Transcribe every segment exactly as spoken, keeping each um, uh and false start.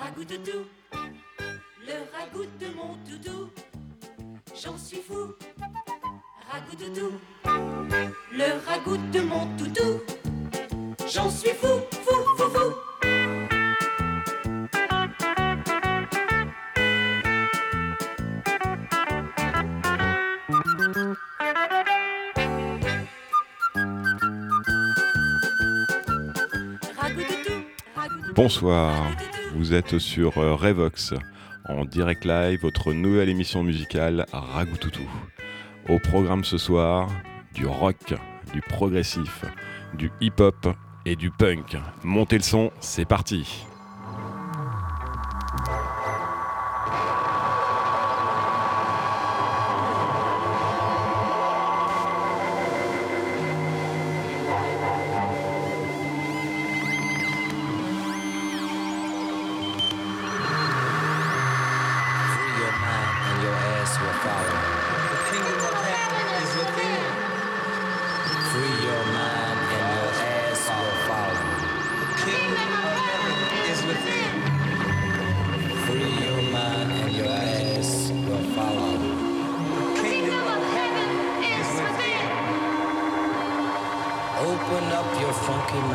Ragoutoutou, le ragout de mon toutou, j'en suis fou. Ragoutoutou, le ragout de mon toutou, j'en suis fou, fou, fou, fou. Bonsoir, vous êtes sur Revox, en direct live, votre nouvelle émission musicale Ragoutoutou. Au programme ce soir, du rock, du progressif, du hip-hop et du punk. Montez le son, c'est parti! Let's go.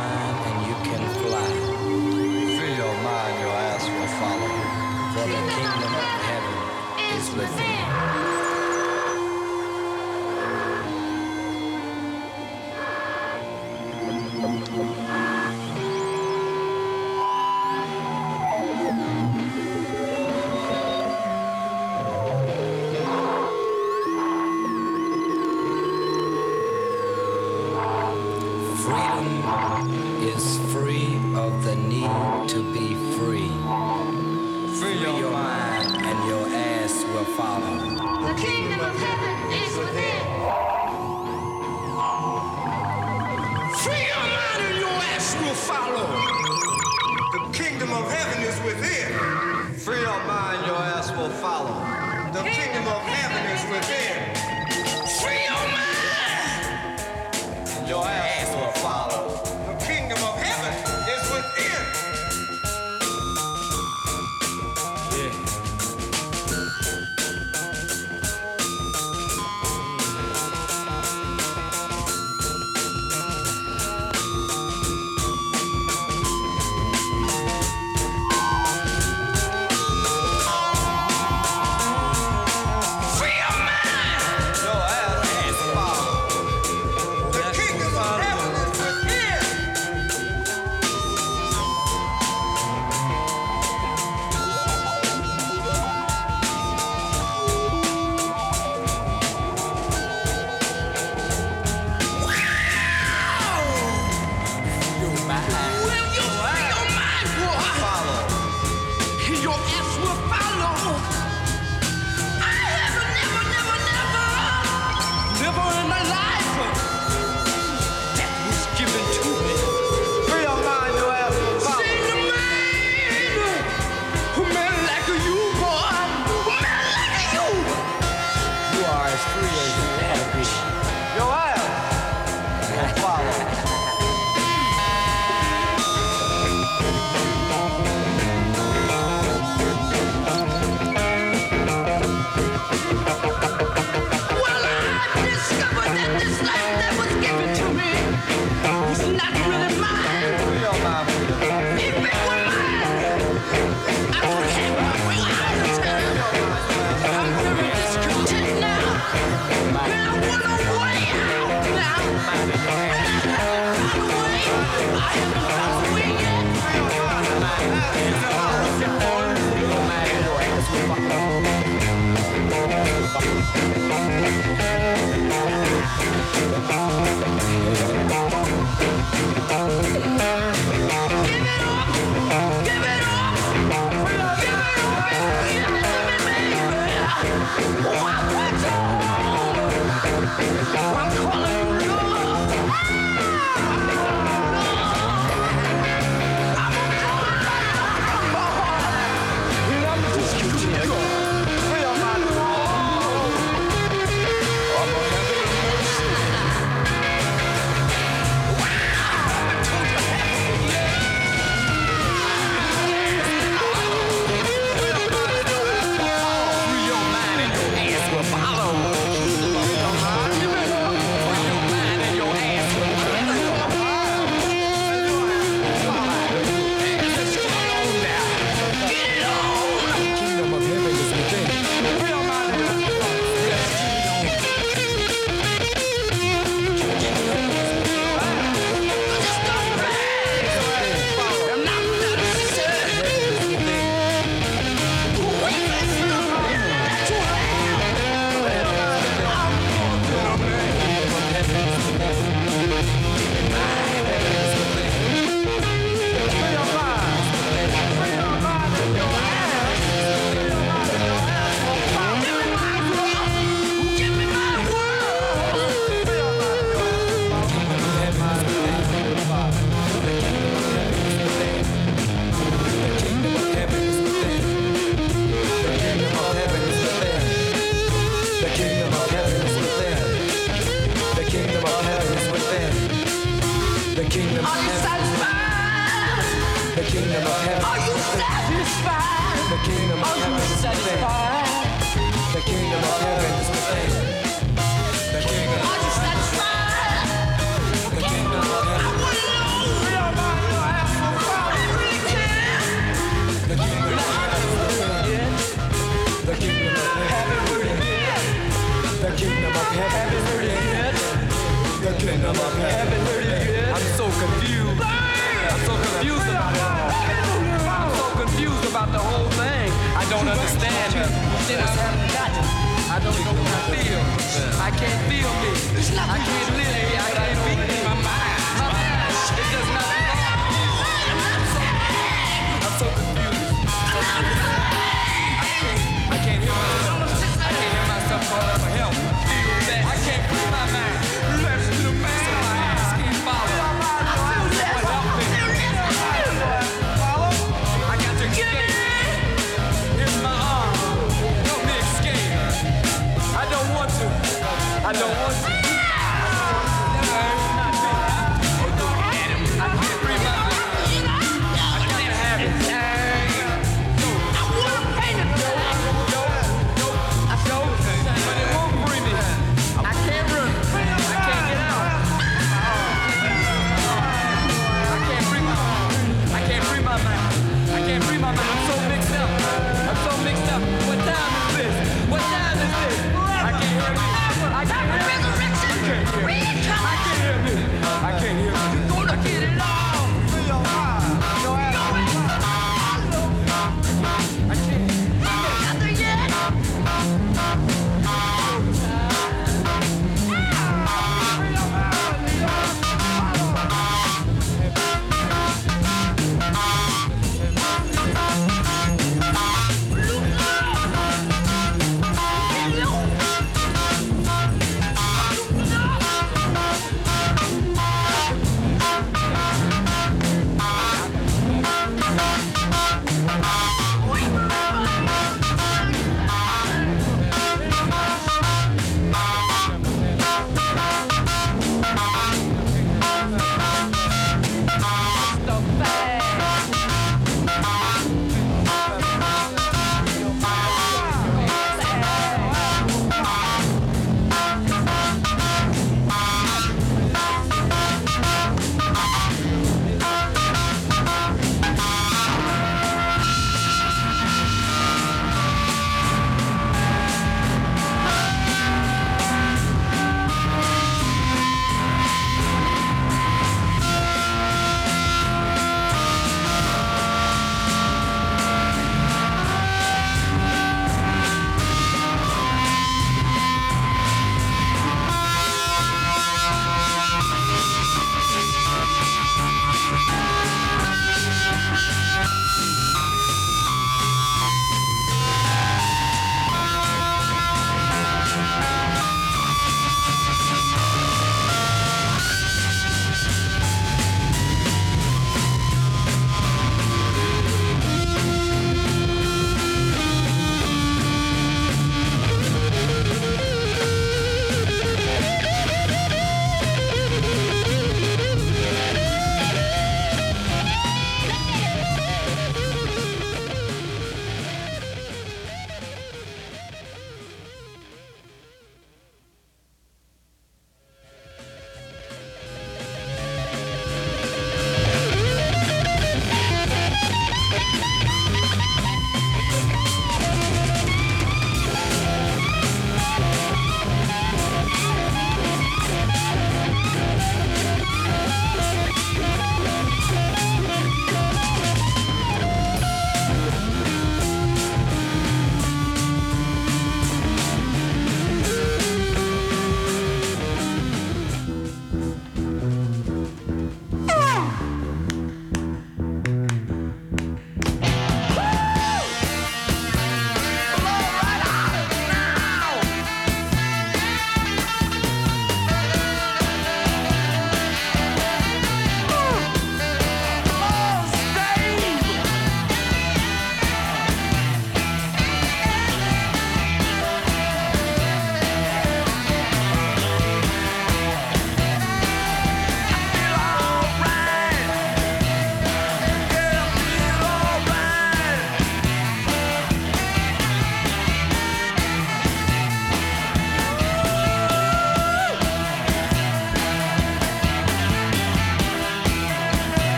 Are you satisfied? The kingdom of heaven. Are you satisfied? The kingdom of heaven. Are you satisfied? The kingdom of heaven is within. The kingdom of heaven. Are you satisfied? The kingdom of heaven. I want it all. We are about to have some fun. I really care. The kingdom of heaven is within. The kingdom of heaven is within. The kingdom of heaven is within. The kingdom of heaven is within. I'm so confused. I'm so confused about it all. I'm so confused about the whole thing. I don't understand it. Then I have nothing. I don't know what I feel. I can't feel me. I can't live me. I can't be in my mind. My mind. It does not happen. I'm so confused. I can't. I can't hear myself. I can't hear myself calling for help. Feel that. I can't free my mind. I don't want to. I can't breathe my mind. I can't have it. I want to pay the price. I don't, but it won't free me. I can't run. I can't get out. I can't free my mind. I can't free my mind. I can't free my mind. I'm so mixed up. I'm so mixed up. What time is this? What time is this? I can't hear me. I can't hear me. I can't hear me. I can't hear me. You're gonna get it all. Feel your mind. No ass. I can't. Nothing yet. Feel your mind.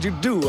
glad you do,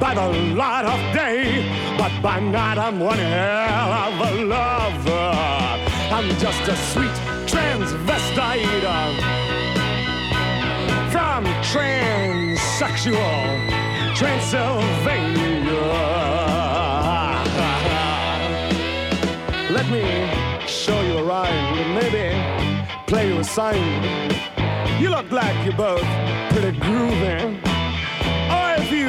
by the light of day, but by night I'm one hell of a lover. I'm just a sweet transvestite from transsexual Transylvania. Let me show you around and maybe play you a sign. You look like you're both pretty groovy. You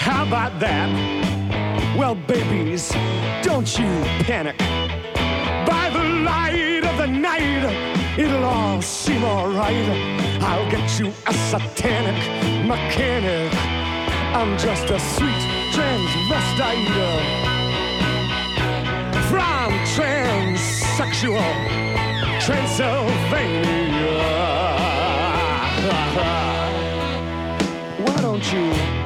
How about that? Well, babies, don't you panic. By the light of the night, it'll all seem all right. I'll get you a satanic mechanic. I'm just a sweet transvestite from transsexual Transylvania. Why don't you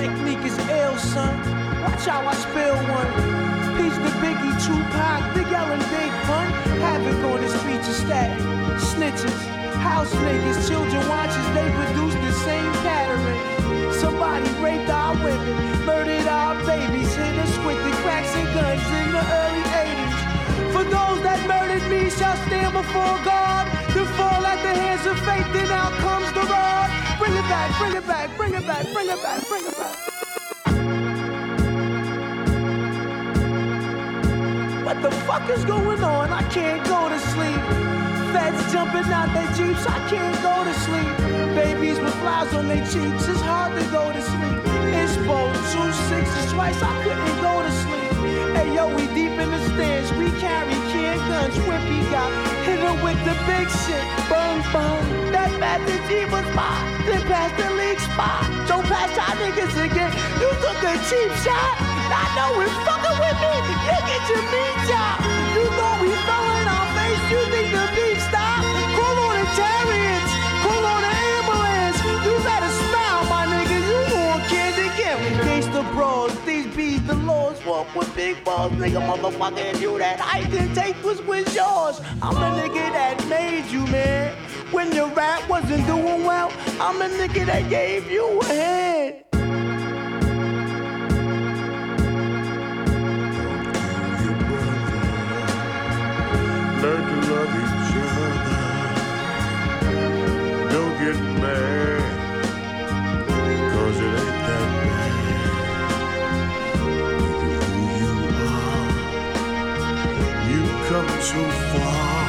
technique is ill, son. Watch how I spill one. Peace to Biggie, Tupac, Big L and Big Pun. Havoc on the streets of static. Snitches, house niggas, children watches, they produce the same pattern. Somebody raped our women, murdered our babies, hit us with the cracks and guns in the early eighties. For those that murdered me shall stand before God. To fall at the hands of fate, then out comes the rod. Bring it back, bring it back, bring it back, bring it back, bring it back. What the fuck is going on? I can't go to sleep. Feds jumping out their jeeps, I can't go to sleep. Babies with flies on their cheeks, it's hard to go to sleep. It's bold, two sixes twice, I couldn't go to sleep. Hey yo, we deep in the stands, we carry can guns, whippy got hit her with the big shit. Bum bum, that master G was mine, then past the league spot. Don't pass y'all niggas again, you took a cheap shot. I know it's fucking with me, you get your meat job. You thought we fell in our face, you think the beef stopped? Call on the chariots, call on the ambulance. You better smile, my nigga, you want kids again. Case the bros, these bees, the lords walk with big balls. Nigga, motherfucker, you that I didn't take was with yours. I'm a nigga that made you, man. When your rap wasn't doing well, I'm a nigga that gave you a hand. Learn to love each other. Don't get mad, 'cause it ain't that bad. Look at who you are. You've come so far.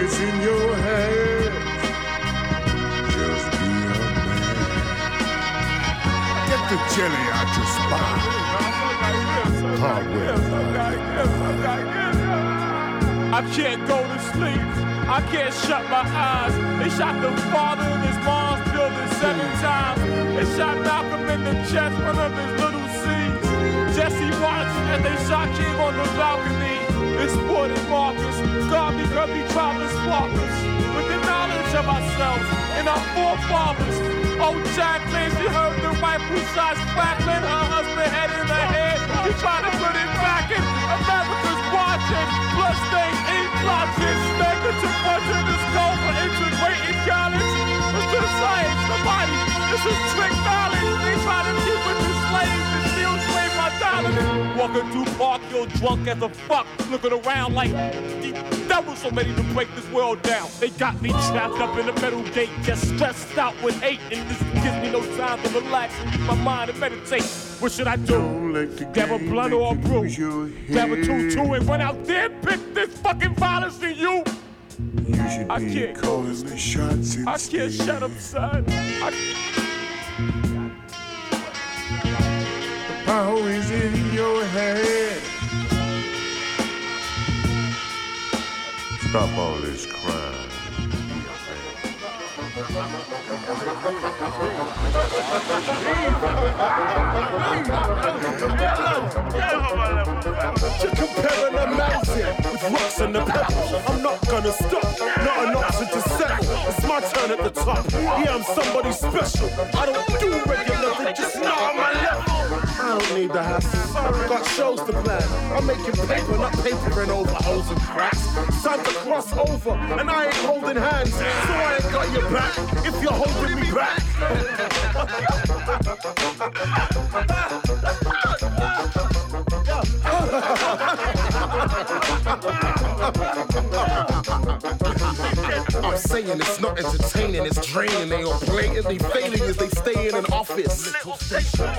It's in your hands. Just be a man. Get the jelly out your spine. Hardware. I can't go to sleep, I can't shut my eyes. They shot the father in his mom's building seven times. They shot Malcolm in the chest, one of his little seeds. Jesse watched as they shot King on the balcony. It's more than Marcus, God, because we tried to spark us with the knowledge of ourselves and our forefathers. Old Jack claims she heard the wife who shot crackling, her husband head in her head. He tried to put it back in America's watching. Bloodstains, ink blotches, negative ones in the skull for integrating college. It's the science, the body, this is trick knowledge. They try to keep with the slaves and still slave my dominant. Walking through park, you're drunk as a fuck, looking around like there was so many to break this world down. They got me trapped up in the metal gate, just stressed out with hate, and this gives me no time to relax and use my mind and meditate. What should I do? Grab a blunt or a brew? Grab a two-two and run out there and pick this fucking violence in you? You should I be calling the shots. I can't shut up, son. I... The power is in your head. Stop all this crime. You're comparing a mountain with rocks and the pebbles. I'm not gonna stop, not an option to settle. It's my turn at the top, yeah, I'm somebody special. I don't do regular, they just not on my level. I don't need the hassle, I've got shows to plan. I'm making paper, not papering over holes and cracks. It's time to cross over, and I ain't holding hands. So I ain't got your back, if you're holding me back. I'm saying it's not entertaining, it's draining. They are blatantly failing as they stay in an office.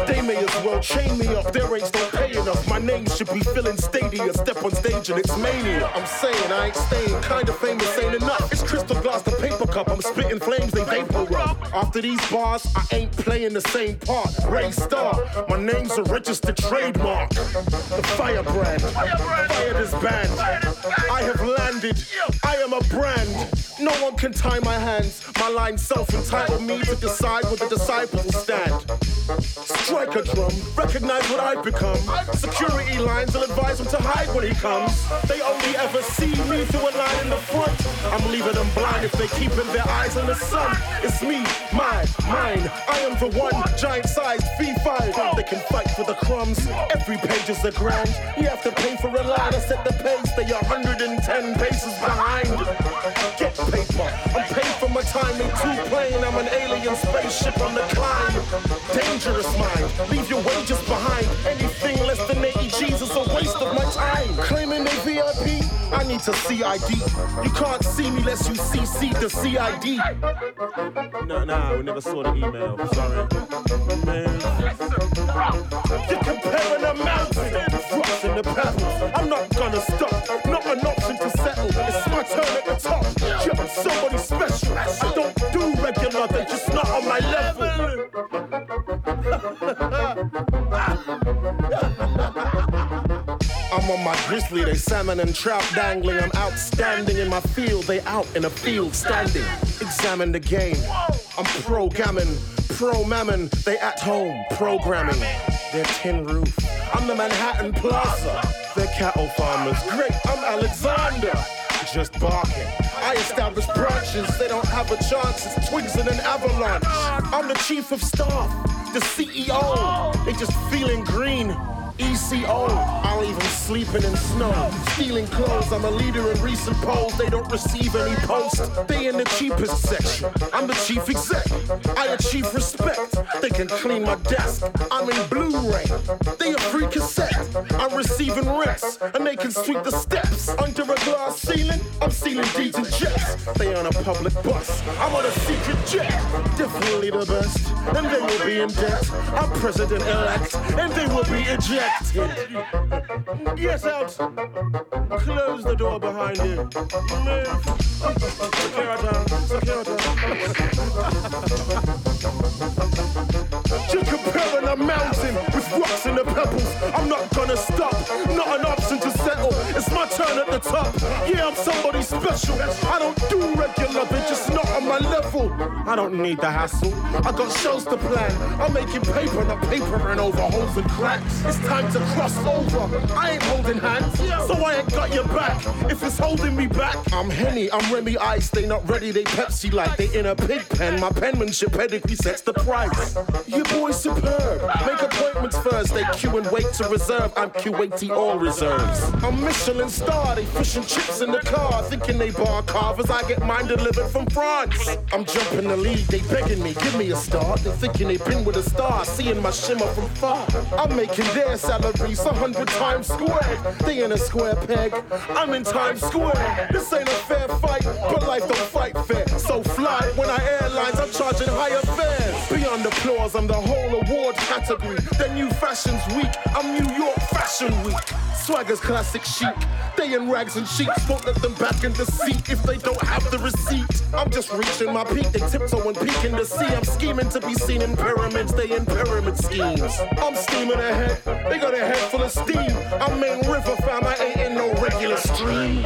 They may as well chain me up, there ain't no pay enough. My name should be filling stadia, step on stage and it's mania. I'm saying I ain't staying, kinda famous ain't enough. It's crystal glass, the paper cup, I'm spitting flames, they vapor up. After these bars, I ain't playing the same part. Ray Star, my name's a registered trademark. The firebrand, fire this band. I have landed, I am a brand. No one can tie my hands. My line self-entitled me to decide where the disciples will stand. Strike a drum, recognize what I've become. Security lines will advise him to hide when he comes. They only ever see me through a line in the front. I'm leaving them blind if they keeping their eyes on the sun. It's me, my, mine. I am the one giant-sized V five. They can fight for the crumbs. Every page is a grind. You have to pay for a line. I set the pace. They are one hundred ten paces behind. Get paper. I'm paid for my time in two plane. I'm an alien spaceship on the climb. Dangerous mind. Leave your wages behind. Anything less than eighty G's is a waste of my time. Claiming they V I P. I need to C I D. You can't see me unless you C C the C I D. Nah, nah, we never saw the email. Sorry. Man. You're comparing a mountain, rocks in the pebbles. I'm not gonna stop. Not an option to settle. It's my turn at the top. Yeah, I'm somebody special. I don't do regular. They're just not on my level. I'm on my grizzly, they salmon and trout dangling. I'm outstanding in my field, they out in a field standing. Examine the game. I'm pro gammon, pro mammon. They at home programming their tin roof. I'm the Manhattan Plaza. They're cattle farmers. Great, I'm Alexander. Just barking. I establish branches. They don't have a chance. It's twigs in an avalanche. I'm the chief of staff, the C E O. They just feeling green. E C O, I'll even sleeping in snow, stealing clothes, I'm a leader in recent polls, they don't receive any posts, they in the cheapest section, I'm the chief exec, I achieve respect, they can clean my desk, I'm in Blu-ray, they a free cassette, I'm receiving rents, and they can sweep the steps, under a glass ceiling, I'm sealing deeds and jets, they on a public bus, I'm on a secret jet, definitely the best, and they will be in debt, I'm president-elect, and they will be ejected. Yes, out. Close the door behind you. Move. Secure down. Secure down. You're comparing a mountain with rocks in the pebbles. I'm not gonna stop. Not an option to settle. It's my turn at the top. Yeah, I'm somebody special. I don't do regular, they're just not on my level. I don't need the hassle. I got shows to plan. I'm making paper, not papering over holes and cracks. It's time to cross over. I ain't holding hands, so I ain't got your back. If it's holding me back, I'm Henny, I'm Remy Ice. They not ready, they Pepsi like. They in a pig pen. My penmanship pedigree sets the price. Your boy's superb. Make appointments first. They queue and wait to reserve. I'm Q eighty all reserves. I'm Michelin star. They fishing chips in the car, thinking they bar carvers. I get mine delivered from France. I'm jumping the lead. They begging me, give me a star. They thinking they been with a star, seeing my shimmer from far. I'm making their salaries a hundred times squared. They in a square peg, I'm in Times Square. This ain't a fair fight, but life don't fight fair. So fly, when I airlines, I'm charging higher fares. Beyond applause, I'm the whole award category. The new fashion's week, I'm New York Fashion Week. Swagger's classic chic. They in rags and sheets, won't let them back in the seat if they don't have the receipt. I'm just reaching my peak, they tiptoe and peek in the sea. I'm scheming to be seen in pyramids, they in pyramid schemes. I'm steaming ahead. They got a head full of steam. I'm main river fam, I ain't in no regular stream.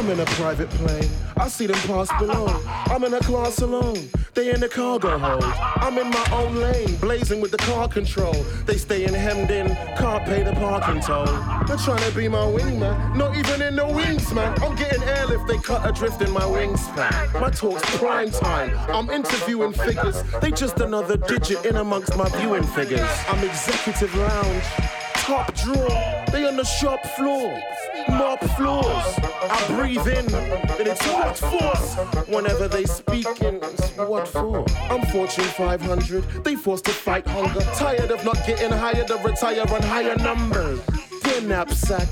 I'm in a private plane, I see them pass below. I'm in a class alone, they in the cargo hold. I'm in my own lane, blazing with the car control. They stayin' hemmed in, can't pay the parking toll. They're trying to be my wingman, not even in the wings, man. I'm getting airlift, they cut adrift in my wingspan. My talk's prime time, I'm interviewing figures. They just another digit in amongst my viewing figures. I'm executive lounge, top drawer, they on the shop floor. Mop floors, I breathe in, and it's what force. Whenever they speak in, it's what for? I'm Fortune five hundred, they forced to fight hunger. Tired of not getting higher, to retire on higher numbers. Their knapsack,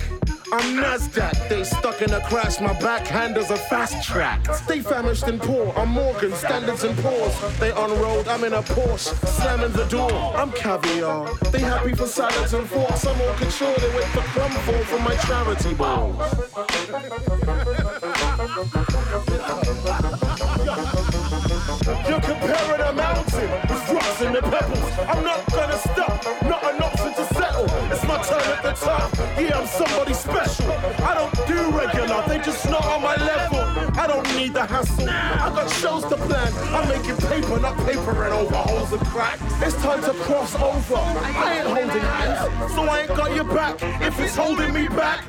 I'm NASDAQ. They stuck in a crash, my backhanders are fast-tracked. They famished and poor, I'm Morgan, standards and pours. They on road, I'm in a Porsche, slamming the door. I'm caviar, they happy for salads and forks. I'm all couture, they wait for crumble from my charity balls. You're comparing a mountain with rocks in the pebbles. I'm not gonna stop, not an option to settle. It's my turn at the top, yeah, I'm somebody special. I don't do regular, they just not on my level. I don't need the hassle. I got shows to plan. I'm making paper, not papering over holes and cracks. It's time to cross over. I ain't holding hands, so I ain't got your back if it's holding me back.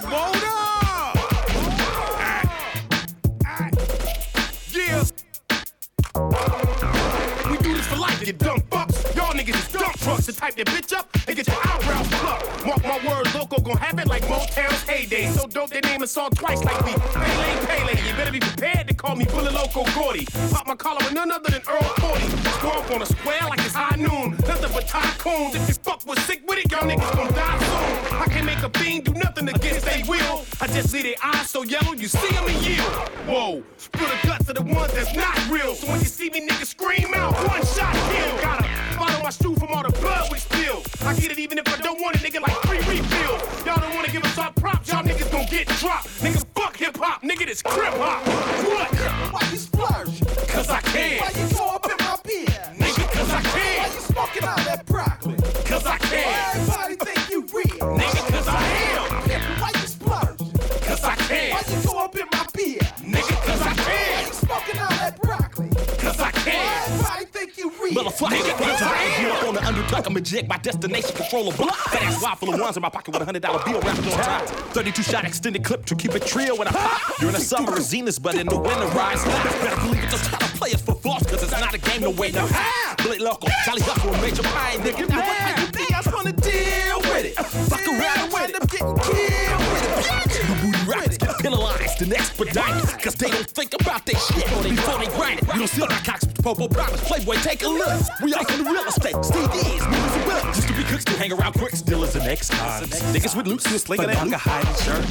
Bodie Boulder! Get dumb bucks, y'all niggas is dumb trucks to type their bitch up and get your eyebrows plucked. Mark my words, local gon' have it like Motown's heyday. So dope they name us all twice like me. Pele, Pele, you better be prepared to call me Bullet Loco Gordy. Pop my collar with none other than Earl forty. Squawk on a square like it's high noon. Nothing but tycoons. If you fuck with sick with it, y'all niggas gon' die soon. I can't make a fiend do nothing against they will. I just see their eyes so yellow, you see them and yield. Whoa, spill the guts of the ones that's not real. So when you see me niggas scream out, one shot. Kill. Gotta follow my shoe from all the blood we spill. I get it even if I don't want it, nigga, like three refills. Y'all don't wanna give us our props, y'all niggas gon' get dropped. Nigga, fuck hip-hop, nigga, this crip-hop. What? Why you splurge? Cause I can. Why you throw up in my beer? Nigga, cause I can. Why you smoking out that broccoli? Cause I can. Why everybody think you real? Nigga, cause I am. Why you splurge? Cause I can. Why you throw up in my beer? Nigga, cause I can. Why you smoking out that broccoli? Cause I can. Why Little fly, nigga, cause I am. Up on the underdog, I'm a jig, my destination, control a block. Fast wild full of ones in my pocket with a hundred dollar bill wrapped on top. thirty-two shot extended clip to keep it trill when I pop. You're in the summer of Zenith, but in the winter, rise last. Better believe it, just try to play us for floss, cause it's not a game no way, no how. Blade local, Jolly Huckle, Major Pine, nigga. Now what might you be? I'm gonna deal with it. Fuck around with it, I'm getting killed with it. The booty rappers get penalized and expedited, cause they don't think about their shit before they grind it. You don't see my cocks with the Popo promise, Playboy, take a look. We all from the real estate, C Ds, movies and books. Used to be cooks, still hang around quicks, dealers and ex-cons. Niggas with loops, still slinging that hiding shirt.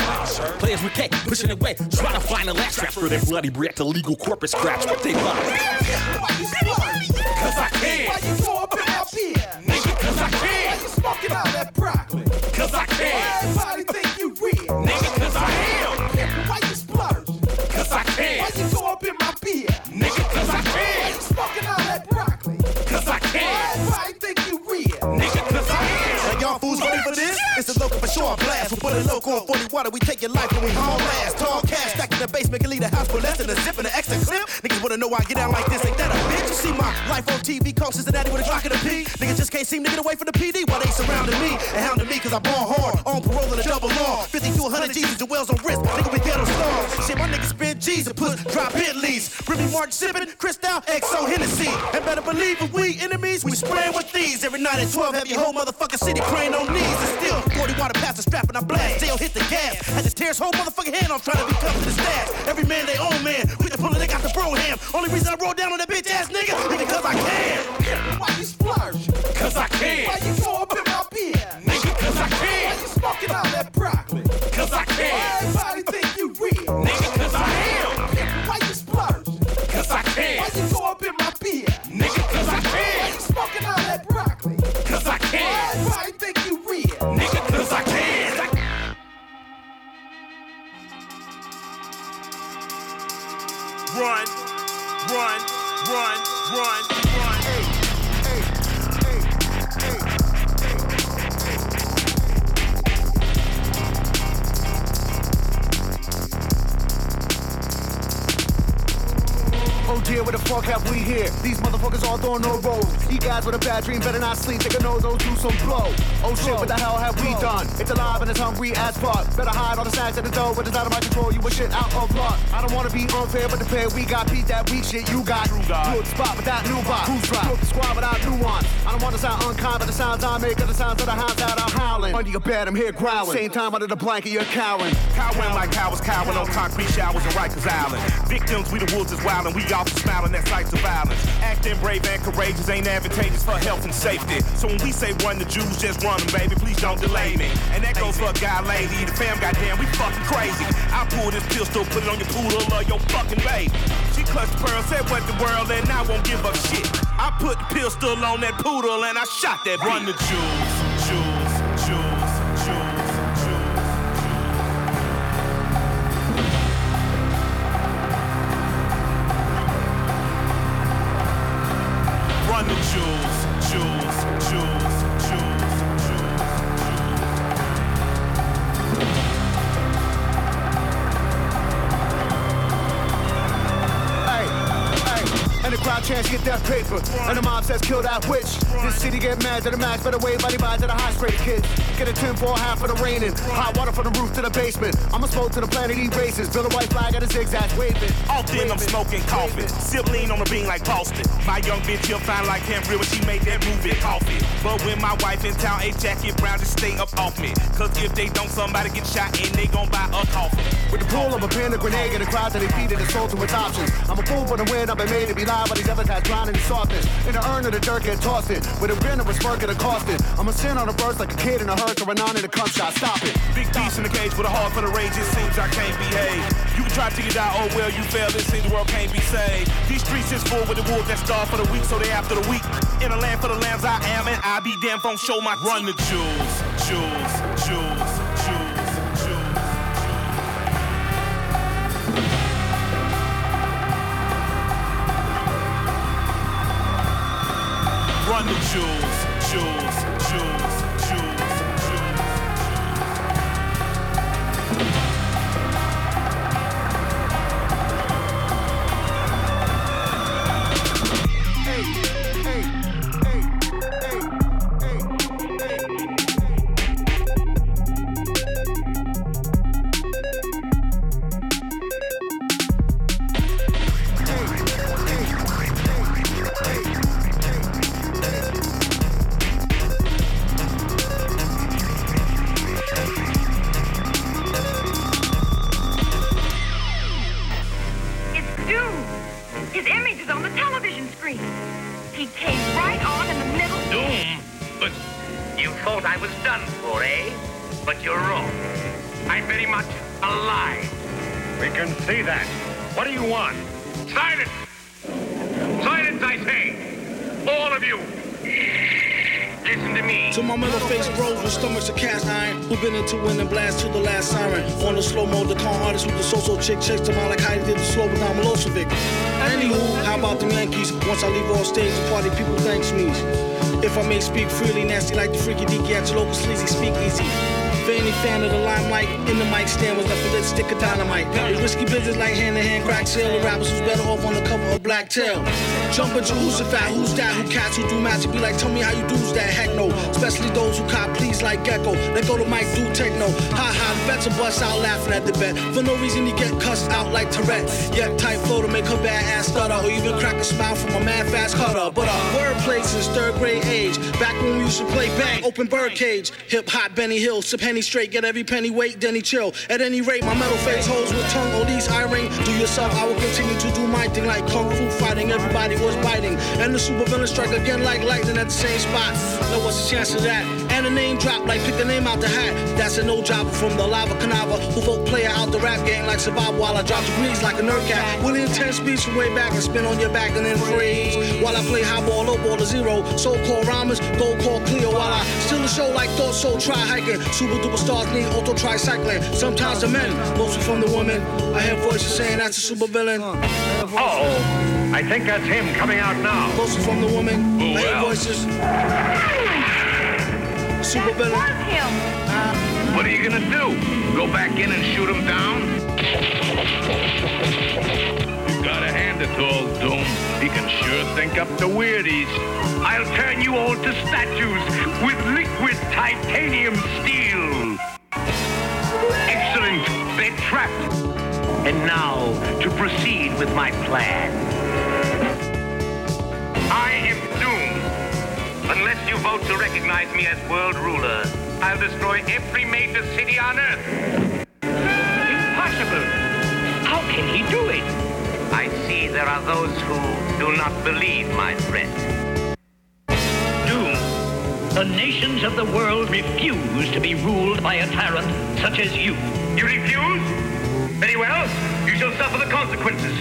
Players with cake, pushing away, trying to find a lash trap for their bloody brick to legal corporate scratch. What they want? Why you splurge? Cause I can. Why you throw up in my beer? Nigga, cause I can. Why you smoking out that broccoli? Cause I can. Why everybody think you real? Nigga, cause I am. Why you splurge? Cause I can. Why you throw up in my beer? Nigga, cause I can. Why you smoking out that broccoli? Cause I can. Why everybody think you real? Nigga, cause I am. Now y'all fools ready for this? It's the local for sure on blast. We put a local on forty water, we take your life and we haul ass. Tall cash, stack in the basement, can leave the house for less than a zip and an extra clip. Niggas wanna know why I get down like this, ain't that a bitch? You see my life on T V, call Cincinnati with a Glock and a P. Niggas just can't seem to get away from the P D while they surrounding me and hounding me cause I'm born hard, on parole in a double law. fifty to one hundred G's, Joel's on wrist, nigga we ghetto stars. Shit, my niggas spend G's and put drop hit leads. Remy Martin sippin', Cristal, X O Hennessy. And better believe if we enemies, we spraying with thieves. Every night at twelve, have your whole motherfucking city praying on knees. And still, forty water past the strap and I blast. Jail hit the gas, had to tear his whole motherfucking hand off trying to be tough to the stash. Every man they own man, we the puller they got the bro ham. Only reason I roll down on that bitch ass nigga, nigga cause I can. Why you splurge? Cause I can. Why you throw up in my beer? Nigga cause I can. Why you smoking out that broccoli? Cause I can. Why everybody think you real? Nigga cause I am. Why you splurge? Cause I can. Why you throw up in my beer? Nigga cause I can. Why you smoking out that broccoli? Cause I can. Why everybody think you real? Nigga cause I can. Run, run, run, run, run. Hey, hey, hey, hey, hey, hey. Oh dear, what the fuck have we here? These motherfuckers all throwing no road. You guys with a bad dream better not sleep. They can know those do some blow. Oh shit, what the hell have we done? It's alive and it's hungry as fuck. Better hide all the snacks at the door, but it's out of my control. You a shit out of luck. I don't wanna be unfair, but the pair we got beat that weak shit you got. Good spot without new bot. Who's right? Good squad without nuance. I don't wanna sound unkind, but the sounds I make are the sounds of the hounds out I'm howling. Under your bed, I'm here growling. Same time under the blanket, you're cowering. Cowering like cowards, cowering on concrete showers in Rikers Island. Victims, we the wolves is wildin'. We all smiling at sights of violence. Acting brave and courageous ain't advantageous for health and safety. So when we say run, the Jews just run. Baby, please don't delay me. And that goes for a guy, lady. The fam, goddamn, we fucking crazy. I pull this pistol, put it on your poodle or your fucking baby. She clutched the pearl, said what the world, and I won't give up shit. I put the pistol on that poodle and I shot that. Run the jewels, jewels, jewels, jewels, jewels. Run the jewels, jewels, jewels, jewels. and the crowd chants get that paper, and the mob says kill that witch. This city get mad to the max, better wave body by to the high straight kids. Get a tinfoil hat for the raining, hot water from the roof to the basement. I'ma smoke to the planet erases, build a white flag at a zigzag waving. Often I'm smoking coffin, sibling on the bean like Boston. My young bitch here fine like Cambria when she made that move in coffee. But when my wife in town, a jacket brown to stay up off me. Cause if they don't, somebody get shot and they gon' buy a coffin. With the pull of a pin, a grenade, and the crowd that they feed in the soul to its options. I'm a fool for the win, I've been made to be live, but these others had drowned in softness. In the urn of the dirt get tossed it, with a grin of a smirk and a costed. I'ma sin on a verse like a kid in a hurt or a non in a cum shot, stop it. Big beast in the cage with a heart for the rage, it seems I can't behave. You can try till you die, oh well, you fail, it seems the world can't be saved. These streets is full with the wolves that starve for the weak, so they after the weak. In a land for the lambs I am, and I be damn phone show my run the jewels, jewels, jewels, jewels. Run the jewels, jewels, jewels, jewels, jewels. Hey, hey, hey, hey, hey, hey, hey, hey, hey. I was done for, eh? But you're wrong. I'm very much alive. We can see that. What do you want? Silence! Silence, I say! All of you! Listen to me. To my metal face bros with stomachs of cast iron, who've been into winning blast to the last siren. On the slow mode, the calm artist with the so-so chick checks them out like Heidi did the slow but not Milosevic. Anywho, how about them Yankees? Once I leave all stage, the party people thanks me. If I may speak freely, nasty like the freaky deaky at your local sleazy speakeasy. Vainly fan of the limelight, in the mic stand was nothing but a stick of dynamite. It's risky business like hand-to-hand crack sale. The rappers was better off on the cover of Black Tail. Jump into Jehoshaphat, who's that? Who cats who do math? You be like, tell me how you do's that? Heck no. Especially those who cop please like Gecko. Let go to Mike, do techno. Ha ha, the bets are bust out laughing at the bet. For no reason you get cussed out like Tourette. Yet tight flow to make her bad ass stutter, or even crack a smile from a mad fast cutter. But uh, wordplay since third grade age. Back when we used to play bang, open birdcage. Hip hop, Benny Hill, sip Henny straight, get every penny weight, then he chill. At any rate, my metal face holds with tongue, or these I ring. Do yourself, I will continue to do my thing like kung fu fighting. Everybody was biting, and the super villain strike again like lightning at the same spot. Now what's the chance of that? And a name drop like pick the name out the hat. That's a no jobber from the lava canava who vote player out the rap game like survival while I drop degrees like a nerd cat. With intense beats from way back and spin on your back and then freeze while I play high ball, low ball to zero. So-called rhymers, go call Cleo while I steal the show like thought soul try hiking. Super duper stars need auto tricycling. Sometimes the men, mostly from the women. I hear voices saying that's a super villain. Oh. I think that's him coming out now. Mostly from the woman. Who else? Voices. Super villain. That him. Uh, what are you gonna do? Go back in and shoot him down? You gotta hand it to old Doom. He can sure think up the weirdies. I'll turn you all to statues with liquid titanium steel. Excellent. They're trapped. And now to proceed with my plan. I am doomed. Unless you vote to recognize me as world ruler, I'll destroy every major city on Earth. Impossible. How can he do it? I see there are those who do not believe my threat. Doom. The nations of the world refuse to be ruled by a tyrant such as you. You refuse? Very well. You shall suffer the consequences.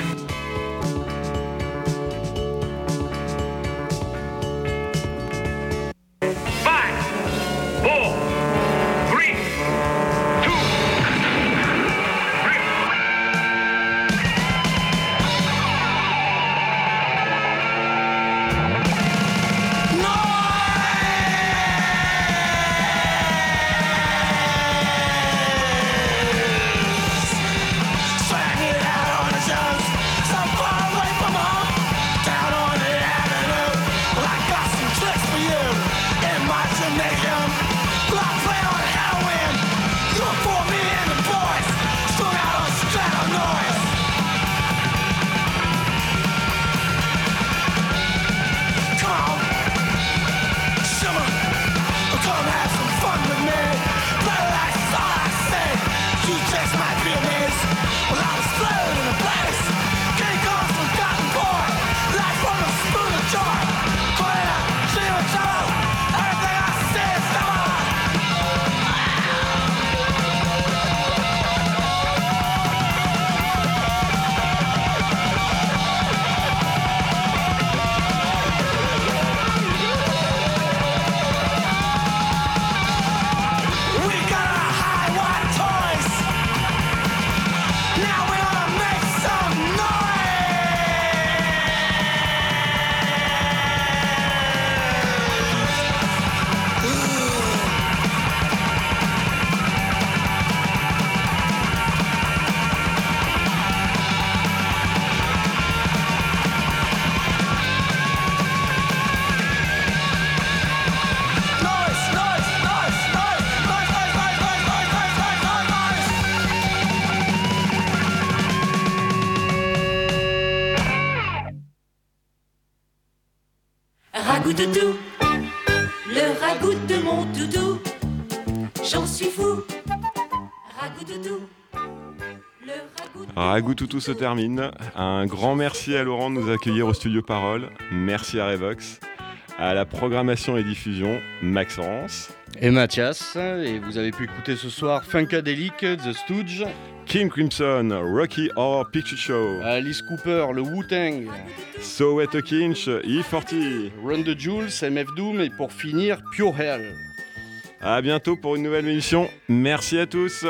Ragoutoutou, le ragout de mon toutou, j'en suis fou. Ragoutoutou, le ragout. Ragoutoutou se termine. Un grand merci à Laurent de nous accueillir au studio Parole. Merci à Revox. À la programmation et diffusion, Maxence et Mathias. Et vous avez pu écouter ce soir Funkadelic, The Stooges, King Crimson, Rocky Horror Picture Show, Alice Cooper, le Wu-Tang, So Wet a Kinch, E forty, Run the Jewels, M F Doom et pour finir, Pure Hell. À bientôt pour une nouvelle émission. Merci à tous.